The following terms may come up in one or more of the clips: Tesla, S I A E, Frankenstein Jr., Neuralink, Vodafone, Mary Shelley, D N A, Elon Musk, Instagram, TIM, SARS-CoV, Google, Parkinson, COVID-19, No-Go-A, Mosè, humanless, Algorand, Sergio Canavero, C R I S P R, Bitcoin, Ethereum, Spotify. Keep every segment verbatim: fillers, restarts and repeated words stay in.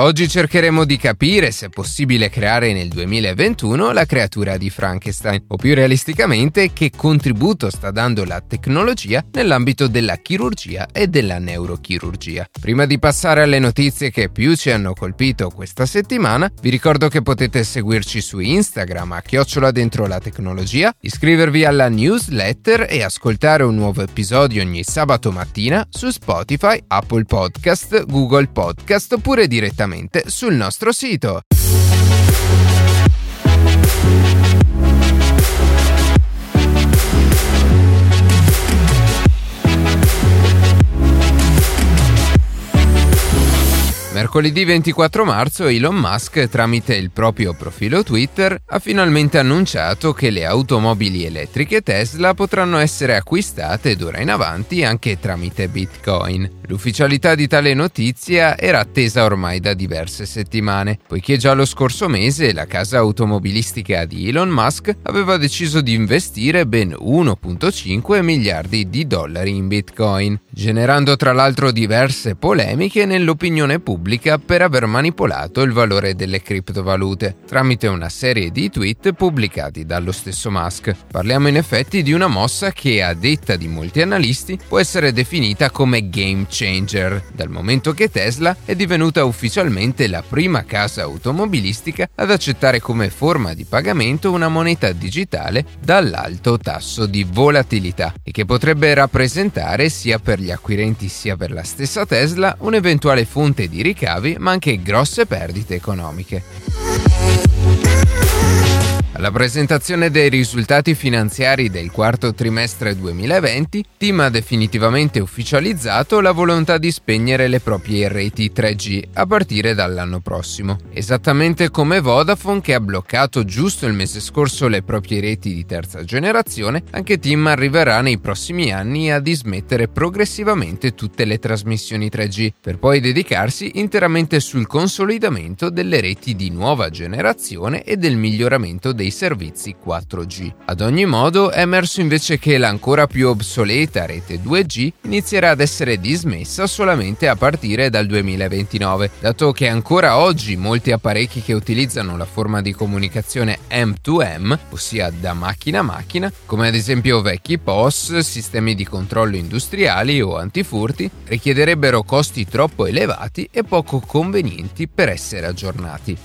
Oggi cercheremo di capire se è possibile creare nel duemilaventuno la creatura di Frankenstein, o più realisticamente che contributo sta dando la tecnologia nell'ambito della chirurgia e della neurochirurgia. Prima di passare alle notizie che più ci hanno colpito questa settimana, vi ricordo che potete seguirci su Instagram a chiocciola dentro la tecnologia, iscrivervi alla newsletter e ascoltare un nuovo episodio ogni sabato mattina su Spotify, Apple Podcast, Google Podcast oppure direttamente sul nostro sito. Mercoledì ventiquattro marzo Elon Musk, tramite il proprio profilo Twitter, ha finalmente annunciato che le automobili elettriche Tesla potranno essere acquistate d'ora in avanti anche tramite Bitcoin. L'ufficialità di tale notizia era attesa ormai da diverse settimane, poiché già lo scorso mese la casa automobilistica di Elon Musk aveva deciso di investire ben uno virgola cinque miliardi di dollari in Bitcoin, generando tra l'altro diverse polemiche nell'opinione pubblica per aver manipolato il valore delle criptovalute tramite una serie di tweet pubblicati dallo stesso Musk. Parliamo in effetti di una mossa che, a detta di molti analisti, può essere definita come game changer, dal momento che Tesla è divenuta ufficialmente la prima casa automobilistica ad accettare come forma di pagamento una moneta digitale dall'alto tasso di volatilità e che potrebbe rappresentare, sia per gli acquirenti sia per la stessa Tesla, un'eventuale fonte di ricavi, ma anche grosse perdite economiche. Alla presentazione dei risultati finanziari del quarto trimestre duemilaventi, TIM ha definitivamente ufficializzato la volontà di spegnere le proprie reti tre G a partire dall'anno prossimo. Esattamente come Vodafone, che ha bloccato giusto il mese scorso le proprie reti di terza generazione, anche TIM arriverà nei prossimi anni a dismettere progressivamente tutte le trasmissioni tre G, per poi dedicarsi interamente sul consolidamento delle reti di nuova generazione e del miglioramento dei servizi quattro G. Ad ogni modo, è emerso invece che l'ancora più obsoleta rete due G inizierà ad essere dismessa solamente a partire dal duemilaventinove, dato che ancora oggi molti apparecchi che utilizzano la forma di comunicazione M due M, ossia da macchina a macchina, come ad esempio vecchi P O S, sistemi di controllo industriali o antifurti, richiederebbero costi troppo elevati e poco convenienti per essere aggiornati.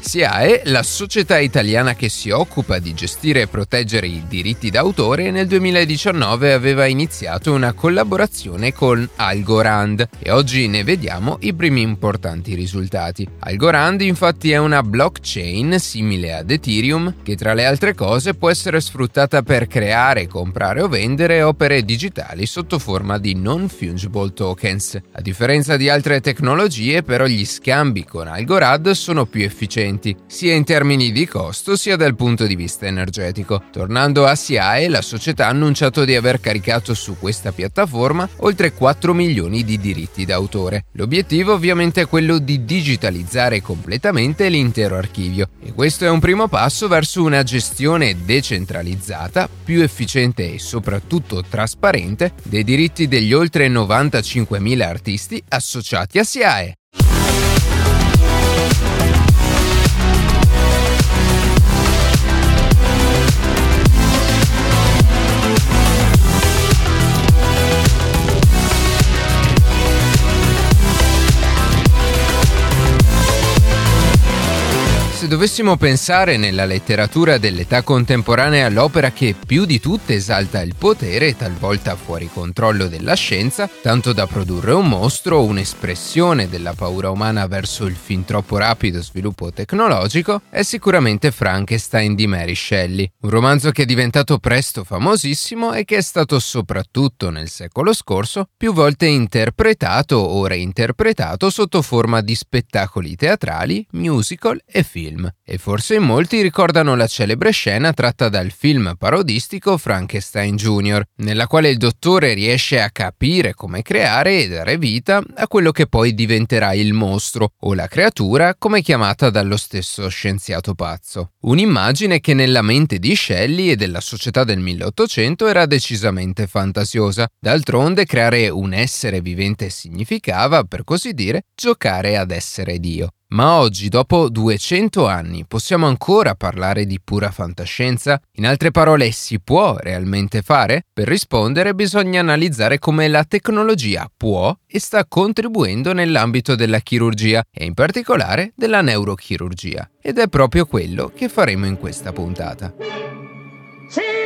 S I A E, la società italiana che si occupa di gestire e proteggere i diritti d'autore, nel duemiladiciannove aveva iniziato una collaborazione con Algorand e oggi ne vediamo i primi importanti risultati. Algorand infatti è una blockchain simile ad Ethereum che, tra le altre cose, può essere sfruttata per creare, comprare o vendere opere digitali sotto forma di non-fungible tokens. A differenza di altre tecnologie, però, gli scambi con Algorand sono più efficienti, sia in termini di costo sia dal punto di vista energetico. Tornando a S I A E, la società ha annunciato di aver caricato su questa piattaforma oltre quattro milioni di diritti d'autore. L'obiettivo ovviamente è quello di digitalizzare completamente l'intero archivio, e questo è un primo passo verso una gestione decentralizzata, più efficiente e soprattutto trasparente dei diritti degli oltre novantacinquemila artisti associati a S I A E. Se dovessimo pensare nella letteratura dell'età contemporanea all'opera che più di tutte esalta il potere, talvolta fuori controllo, della scienza, tanto da produrre un mostro, un'espressione della paura umana verso il fin troppo rapido sviluppo tecnologico, è sicuramente Frankenstein di Mary Shelley, un romanzo che è diventato presto famosissimo e che è stato, soprattutto nel secolo scorso, più volte interpretato o reinterpretato sotto forma di spettacoli teatrali, musical e film. T I M, e forse in molti ricordano la celebre scena tratta dal film parodistico Frankenstein Junior, nella quale il dottore riesce a capire come creare e dare vita a quello che poi diventerà il mostro, o la creatura come chiamata dallo stesso scienziato pazzo. Un'immagine che nella mente di Shelley e della società del milleottocento era decisamente fantasiosa. D'altronde creare un essere vivente significava, per così dire, giocare ad essere Dio. Ma oggi, dopo duecento anni, possiamo ancora parlare di pura fantascienza? In altre parole, si può realmente fare? Per rispondere bisogna analizzare come la tecnologia può e sta contribuendo nell'ambito della chirurgia e in particolare della neurochirurgia. Ed è proprio quello che faremo in questa puntata. Sì!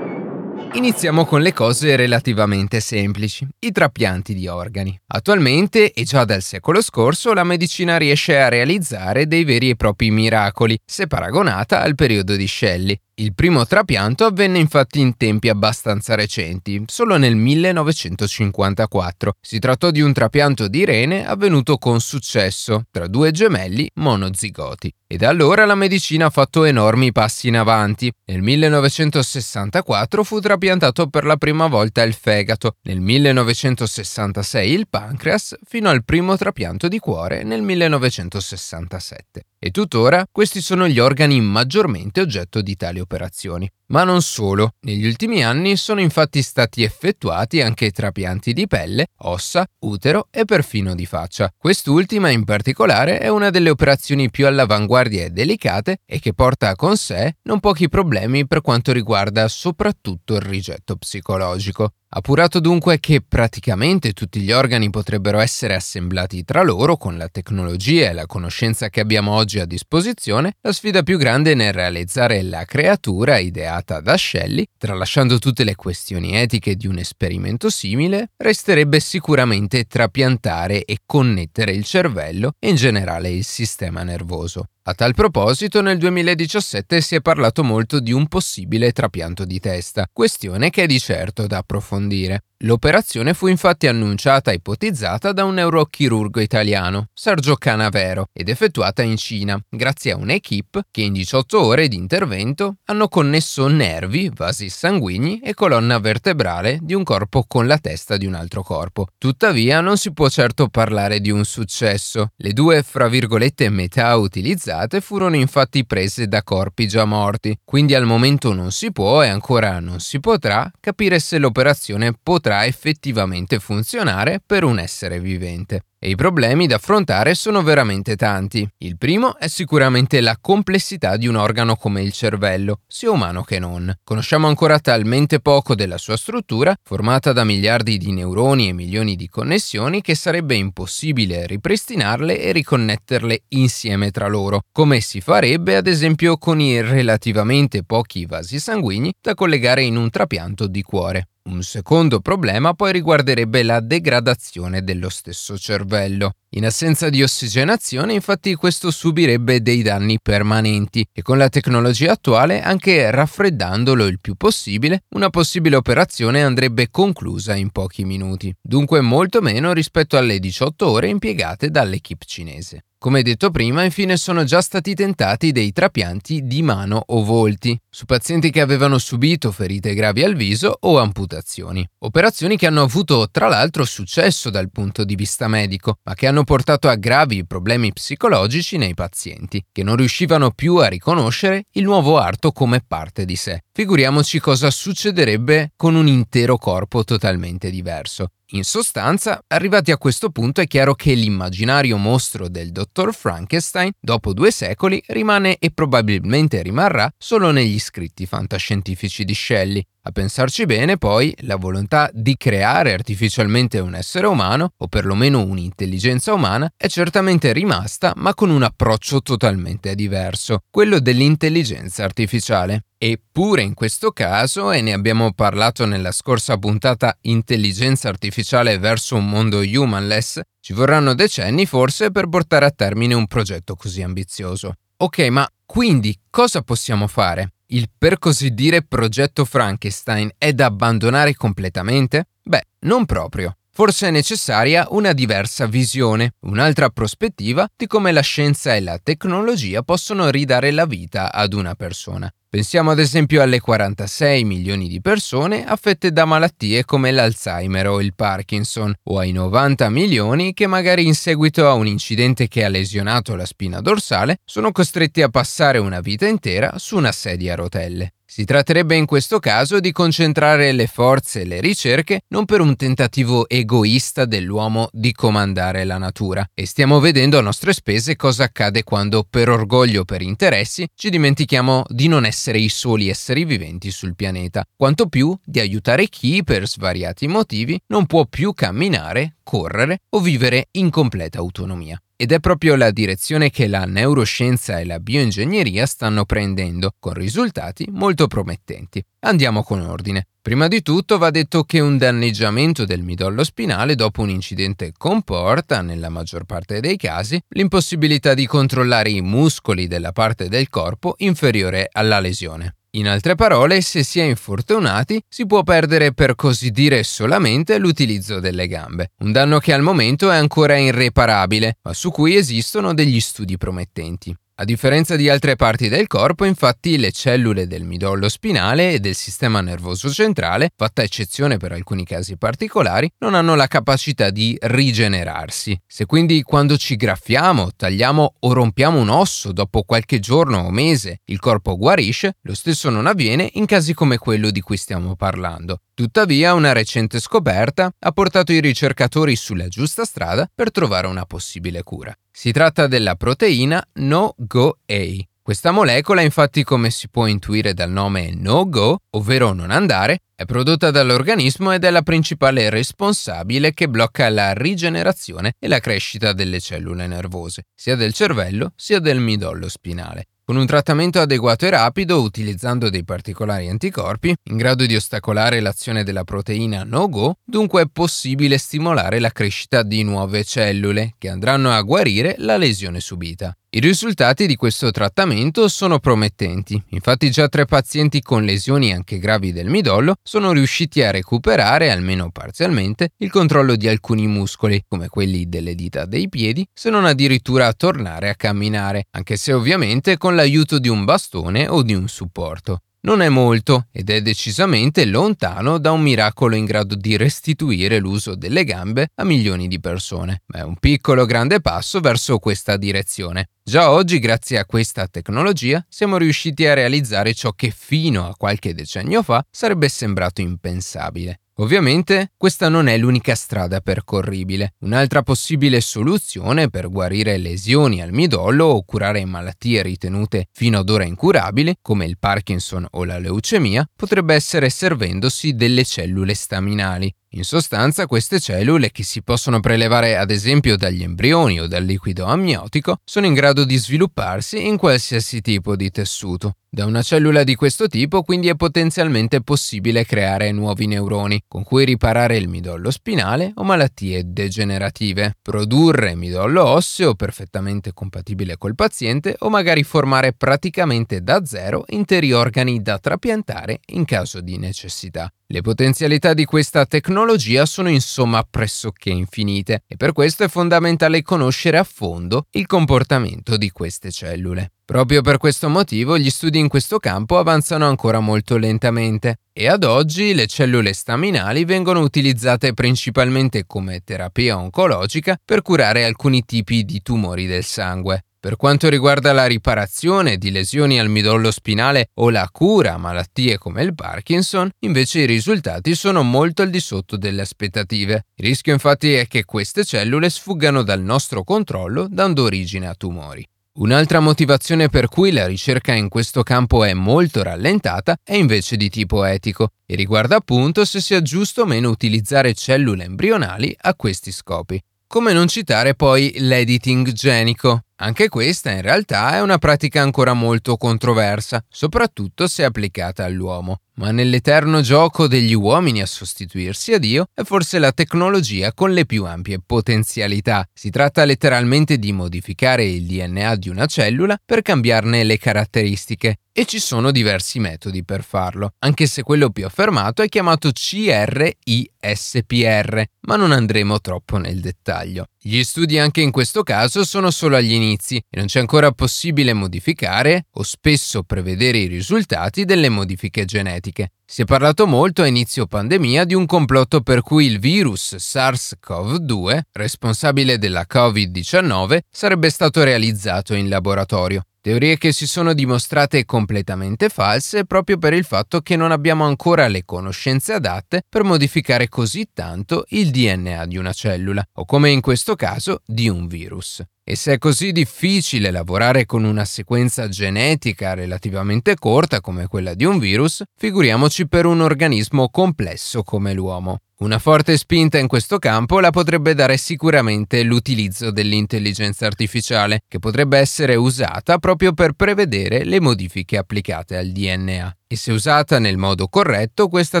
Iniziamo con le cose relativamente semplici, i trapianti di organi. Attualmente, e già dal secolo scorso, la medicina riesce a realizzare dei veri e propri miracoli, se paragonata al periodo di Shelley. Il primo trapianto avvenne infatti in tempi abbastanza recenti, solo nel millenovecentocinquantaquattro. Si trattò di un trapianto di rene avvenuto con successo, tra due gemelli monozigoti. E da allora la medicina ha fatto enormi passi in avanti. Nel millenovecentosessantaquattro fu trapiantato per la prima volta il fegato, nel millenovecentosessantasei il pancreas, fino al primo trapianto di cuore nel millenovecentosessantasette. E tuttora questi sono gli organi maggiormente oggetto di tali operazioni. Ma non solo, negli ultimi anni sono infatti stati effettuati anche trapianti di pelle, ossa, utero e perfino di faccia. Quest'ultima in particolare è una delle operazioni più all'avanguardia e delicate e che porta con sé non pochi problemi per quanto riguarda soprattutto il rigetto psicologico. Appurato dunque che praticamente tutti gli organi potrebbero essere assemblati tra loro con la tecnologia e la conoscenza che abbiamo oggi a disposizione, la sfida più grande nel realizzare la creatura ideata da Shelley, tralasciando tutte le questioni etiche di un esperimento simile, resterebbe sicuramente trapiantare e connettere il cervello e in generale il sistema nervoso. A tal proposito, nel duemiladiciassette si è parlato molto di un possibile trapianto di testa, questione che è di certo da approfondire. L'operazione fu infatti annunciata e ipotizzata da un neurochirurgo italiano, Sergio Canavero, ed effettuata in Cina, grazie a un'equipe che in diciotto ore di intervento hanno connesso nervi, vasi sanguigni e colonna vertebrale di un corpo con la testa di un altro corpo. Tuttavia non si può certo parlare di un successo. Le due, fra virgolette, metà utilizzate furono infatti prese da corpi già morti, quindi al momento non si può e ancora non si potrà capire se l'operazione potrà effettivamente funzionare per un essere vivente. E i problemi da affrontare sono veramente tanti. Il primo è sicuramente la complessità di un organo come il cervello, sia umano che non. Conosciamo ancora talmente poco della sua struttura, formata da miliardi di neuroni e milioni di connessioni, che sarebbe impossibile ripristinarle e riconnetterle insieme tra loro, come si farebbe ad esempio con i relativamente pochi vasi sanguigni da collegare in un trapianto di cuore. Un secondo problema poi riguarderebbe la degradazione dello stesso cervello. In assenza di ossigenazione, infatti, questo subirebbe dei danni permanenti e con la tecnologia attuale, anche raffreddandolo il più possibile, una possibile operazione andrebbe conclusa in pochi minuti, dunque molto meno rispetto alle diciotto ore impiegate dall'equipe cinese. Come detto prima, infine sono già stati tentati dei trapianti di mano o volti, su pazienti che avevano subito ferite gravi al viso o amputazioni. Operazioni che hanno avuto tra l'altro successo dal punto di vista medico, ma che hanno portato a gravi problemi psicologici nei pazienti, che non riuscivano più a riconoscere il nuovo arto come parte di sé. Figuriamoci cosa succederebbe con un intero corpo totalmente diverso. In sostanza, arrivati a questo punto è chiaro che l'immaginario mostro del dottor Frankenstein, dopo due secoli, rimane e probabilmente rimarrà solo negli scritti fantascientifici di Shelley. A pensarci bene, poi, la volontà di creare artificialmente un essere umano, o perlomeno un'intelligenza umana, è certamente rimasta, ma con un approccio totalmente diverso, quello dell'intelligenza artificiale. Eppure in questo caso, e ne abbiamo parlato nella scorsa puntata Intelligenza artificiale verso un mondo humanless, ci vorranno decenni forse per portare a termine un progetto così ambizioso. Ok, ma quindi cosa possiamo fare? Il per così dire progetto Frankenstein è da abbandonare completamente? Beh, non proprio. forse è necessaria una diversa visione, un'altra prospettiva di come la scienza e la tecnologia possono ridare la vita ad una persona. Pensiamo ad esempio alle quarantasei milioni di persone affette da malattie come l'Alzheimer o il Parkinson, o ai novanta milioni che magari in seguito a un incidente che ha lesionato la spina dorsale sono costretti a passare una vita intera su una sedia a rotelle. Si tratterebbe in questo caso di concentrare le forze e le ricerche non per un tentativo egoista dell'uomo di comandare la natura, e stiamo vedendo a nostre spese cosa accade quando, per orgoglio o per interessi, ci dimentichiamo di non essere i soli esseri viventi sul pianeta, quanto più di aiutare chi, per svariati motivi, non può più camminare, correre o vivere in completa autonomia. Ed è proprio la direzione che la neuroscienza e la bioingegneria stanno prendendo, con risultati molto promettenti. Andiamo con ordine. Prima di tutto va detto che un danneggiamento del midollo spinale dopo un incidente comporta, nella maggior parte dei casi, l'impossibilità di controllare i muscoli della parte del corpo inferiore alla lesione. In altre parole, se si è infortunati, si può perdere per così dire solamente l'utilizzo delle gambe, un danno che al momento è ancora irreparabile, ma su cui esistono degli studi promettenti. A differenza di altre parti del corpo, infatti, le cellule del midollo spinale e del sistema nervoso centrale, fatta eccezione per alcuni casi particolari, non hanno la capacità di rigenerarsi. Se quindi quando ci graffiamo, tagliamo o rompiamo un osso dopo qualche giorno o mese, il corpo guarisce, lo stesso non avviene in casi come quello di cui stiamo parlando. Tuttavia, una recente scoperta ha portato i ricercatori sulla giusta strada per trovare una possibile cura. Si tratta della proteina No-Go-A. Questa molecola, infatti, come si può intuire dal nome No-Go, ovvero non andare, è prodotta dall'organismo ed è la principale responsabile che blocca la rigenerazione e la crescita delle cellule nervose, sia del cervello sia del midollo spinale. Con un trattamento adeguato e rapido, utilizzando dei particolari anticorpi, in grado di ostacolare l'azione della proteina No-Go, dunque è possibile stimolare la crescita di nuove cellule, che andranno a guarire la lesione subita. I risultati di questo trattamento sono promettenti, infatti già tre pazienti con lesioni anche gravi del midollo sono riusciti a recuperare, almeno parzialmente, il controllo di alcuni muscoli, come quelli delle dita dei piedi, se non addirittura a tornare a camminare, anche se ovviamente con l'aiuto di un bastone o di un supporto. Non è molto ed è decisamente lontano da un miracolo in grado di restituire l'uso delle gambe a milioni di persone, ma è un piccolo grande passo verso questa direzione. Già oggi, grazie a questa tecnologia, siamo riusciti a realizzare ciò che fino a qualche decennio fa sarebbe sembrato impensabile. Ovviamente questa non è l'unica strada percorribile. Un'altra possibile soluzione per guarire lesioni al midollo o curare malattie ritenute fino ad ora incurabili, come il Parkinson o la leucemia, potrebbe essere servendosi delle cellule staminali. In sostanza, queste cellule, che si possono prelevare ad esempio dagli embrioni o dal liquido amniotico, sono in grado di svilupparsi in qualsiasi tipo di tessuto. Da una cellula di questo tipo, quindi, è potenzialmente possibile creare nuovi neuroni, con cui riparare il midollo spinale o malattie degenerative, produrre midollo osseo perfettamente compatibile col paziente o magari formare praticamente da zero interi organi da trapiantare in caso di necessità. Le potenzialità di questa tecnologia sono insomma pressoché infinite e per questo è fondamentale conoscere a fondo il comportamento di queste cellule. Proprio per questo motivo gli studi in questo campo avanzano ancora molto lentamente e ad oggi le cellule staminali vengono utilizzate principalmente come terapia oncologica per curare alcuni tipi di tumori del sangue. Per quanto riguarda la riparazione di lesioni al midollo spinale o la cura a malattie come il Parkinson, invece i risultati sono molto al di sotto delle aspettative. Il rischio infatti è che queste cellule sfuggano dal nostro controllo, dando origine a tumori. Un'altra motivazione per cui la ricerca in questo campo è molto rallentata è invece di tipo etico e riguarda appunto se sia giusto o meno utilizzare cellule embrionali a questi scopi. Come non citare poi l'editing genico, Anche questa in realtà è una pratica ancora molto controversa, soprattutto se applicata all'uomo. Ma nell'eterno gioco degli uomini a sostituirsi a Dio è forse la tecnologia con le più ampie potenzialità. Si tratta letteralmente di modificare il D N A di una cellula per cambiarne le caratteristiche, e ci sono diversi metodi per farlo, anche se quello più affermato è chiamato C R I S P R, ma non andremo troppo nel dettaglio. Gli studi anche in questo caso sono solo agli inizi e non c'è ancora possibile modificare o spesso prevedere i risultati delle modifiche genetiche. Si è parlato molto a inizio pandemia di un complotto per cui il virus SARS-CoV due, responsabile della covid diciannove, sarebbe stato realizzato in laboratorio. Teorie che si sono dimostrate completamente false proprio per il fatto che non abbiamo ancora le conoscenze adatte per modificare così tanto il D N A di una cellula, o come in questo caso di un virus. E se è così difficile lavorare con una sequenza genetica relativamente corta come quella di un virus, figuriamoci per un organismo complesso come l'uomo. Una forte spinta in questo campo la potrebbe dare sicuramente l'utilizzo dell'intelligenza artificiale, che potrebbe essere usata proprio per prevedere le modifiche applicate al D N A. E se usata nel modo corretto, questa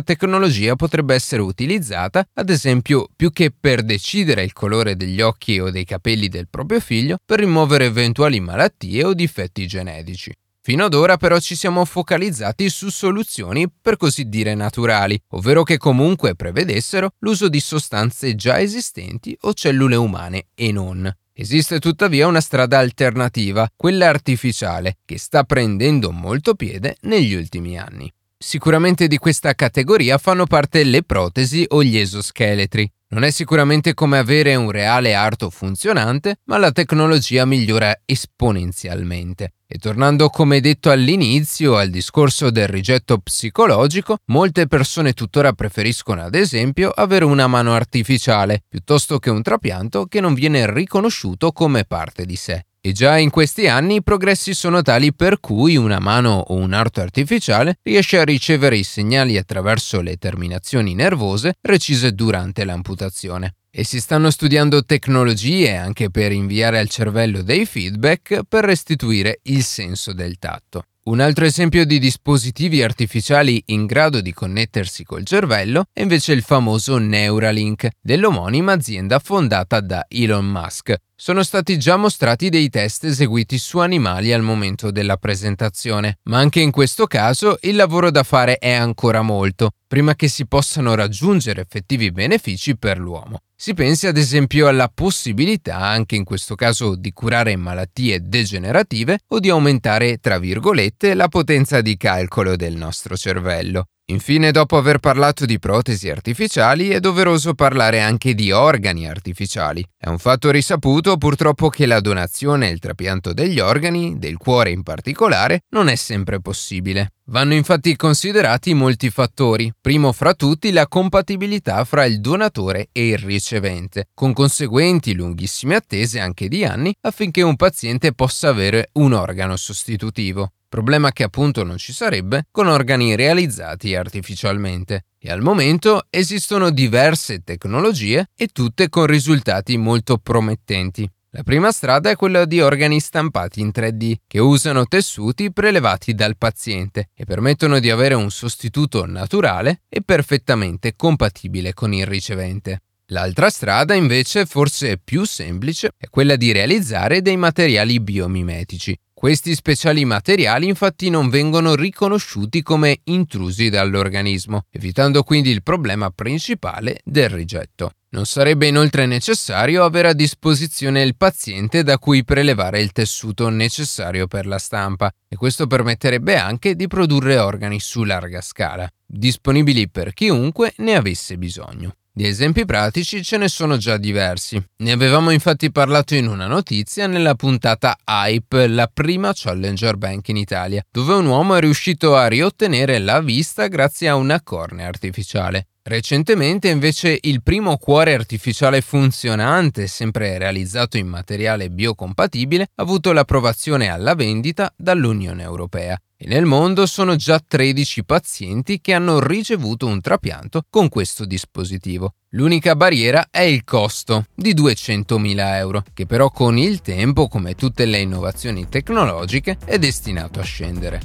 tecnologia potrebbe essere utilizzata, ad esempio, più che per decidere il colore degli occhi o dei capelli del proprio figlio, per rimuovere eventuali malattie o difetti genetici. Fino ad ora però ci siamo focalizzati su soluzioni per così dire naturali, ovvero che comunque prevedessero l'uso di sostanze già esistenti o cellule umane e non. Esiste tuttavia una strada alternativa, quella artificiale, che sta prendendo molto piede negli ultimi anni. Sicuramente di questa categoria fanno parte le protesi o gli esoscheletri. Non è sicuramente come avere un reale arto funzionante, ma la tecnologia migliora esponenzialmente. E tornando, come detto all'inizio, al discorso del rigetto psicologico, molte persone tuttora preferiscono, ad esempio, avere una mano artificiale, piuttosto che un trapianto che non viene riconosciuto come parte di sé. E già in questi anni i progressi sono tali per cui una mano o un arto artificiale riesce a ricevere i segnali attraverso le terminazioni nervose recise durante l'amputazione. E si stanno studiando tecnologie anche per inviare al cervello dei feedback per restituire il senso del tatto. Un altro esempio di dispositivi artificiali in grado di connettersi col cervello è invece il famoso Neuralink, dell'omonima azienda fondata da Elon Musk. Sono stati già mostrati dei test eseguiti su animali al momento della presentazione, ma anche in questo caso il lavoro da fare è ancora molto, prima che si possano raggiungere effettivi benefici per l'uomo. Si pensi ad esempio alla possibilità, anche in questo caso, di curare malattie degenerative o di aumentare, tra virgolette, la potenza di calcolo del nostro cervello. Infine, dopo aver parlato di protesi artificiali, è doveroso parlare anche di organi artificiali. È un fatto risaputo, purtroppo, che la donazione e il trapianto degli organi, del cuore in particolare, non è sempre possibile. Vanno infatti considerati molti fattori, primo fra tutti la compatibilità fra il donatore e il ricevente, con conseguenti lunghissime attese anche di anni affinché un paziente possa avere un organo sostitutivo. Problema che appunto non ci sarebbe con organi realizzati artificialmente. E al momento esistono diverse tecnologie e tutte con risultati molto promettenti. La prima strada è quella di organi stampati in tre D, che usano tessuti prelevati dal paziente e permettono di avere un sostituto naturale e perfettamente compatibile con il ricevente. L'altra strada, invece, forse più semplice, è quella di realizzare dei materiali biomimetici. Questi speciali materiali infatti non vengono riconosciuti come intrusi dall'organismo, evitando quindi il problema principale del rigetto. Non sarebbe inoltre necessario avere a disposizione il paziente da cui prelevare il tessuto necessario per la stampa, e questo permetterebbe anche di produrre organi su larga scala, disponibili per chiunque ne avesse bisogno. Di esempi pratici ce ne sono già diversi. Ne avevamo infatti parlato in una notizia nella puntata Hype, la prima Challenger Bank in Italia, dove un uomo è riuscito a riottenere la vista grazie a una cornea artificiale. Recentemente invece il primo cuore artificiale funzionante, sempre realizzato in materiale biocompatibile, ha avuto l'approvazione alla vendita dall'Unione Europea. E nel mondo sono già tredici pazienti che hanno ricevuto un trapianto con questo dispositivo. L'unica barriera è il costo, di duecentomila euro, che però con il tempo, come tutte le innovazioni tecnologiche, è destinato a scendere.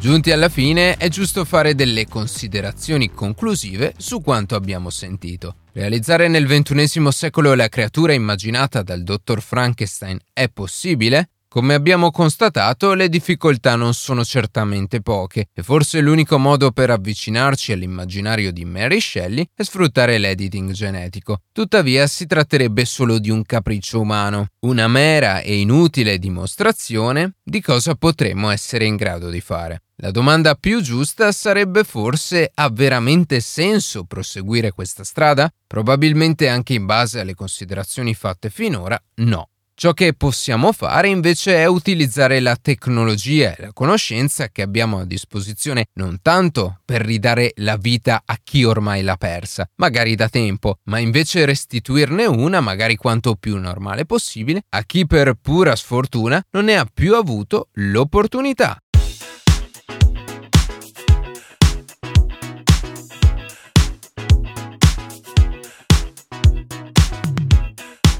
Giunti alla fine, è giusto fare delle considerazioni conclusive su quanto abbiamo sentito. Realizzare nel ventunesimo secolo la creatura immaginata dal dottor Frankenstein è possibile? Come abbiamo constatato, le difficoltà non sono certamente poche e forse l'unico modo per avvicinarci all'immaginario di Mary Shelley è sfruttare l'editing genetico. Tuttavia, si tratterebbe solo di un capriccio umano, una mera e inutile dimostrazione di cosa potremmo essere in grado di fare. La domanda più giusta sarebbe forse: ha veramente senso proseguire questa strada? Probabilmente, anche in base alle considerazioni fatte finora, no. Ciò che possiamo fare invece è utilizzare la tecnologia e la conoscenza che abbiamo a disposizione non tanto per ridare la vita a chi ormai l'ha persa, magari da tempo, ma invece restituirne una, magari quanto più normale possibile, a chi per pura sfortuna non ne ha più avuto l'opportunità.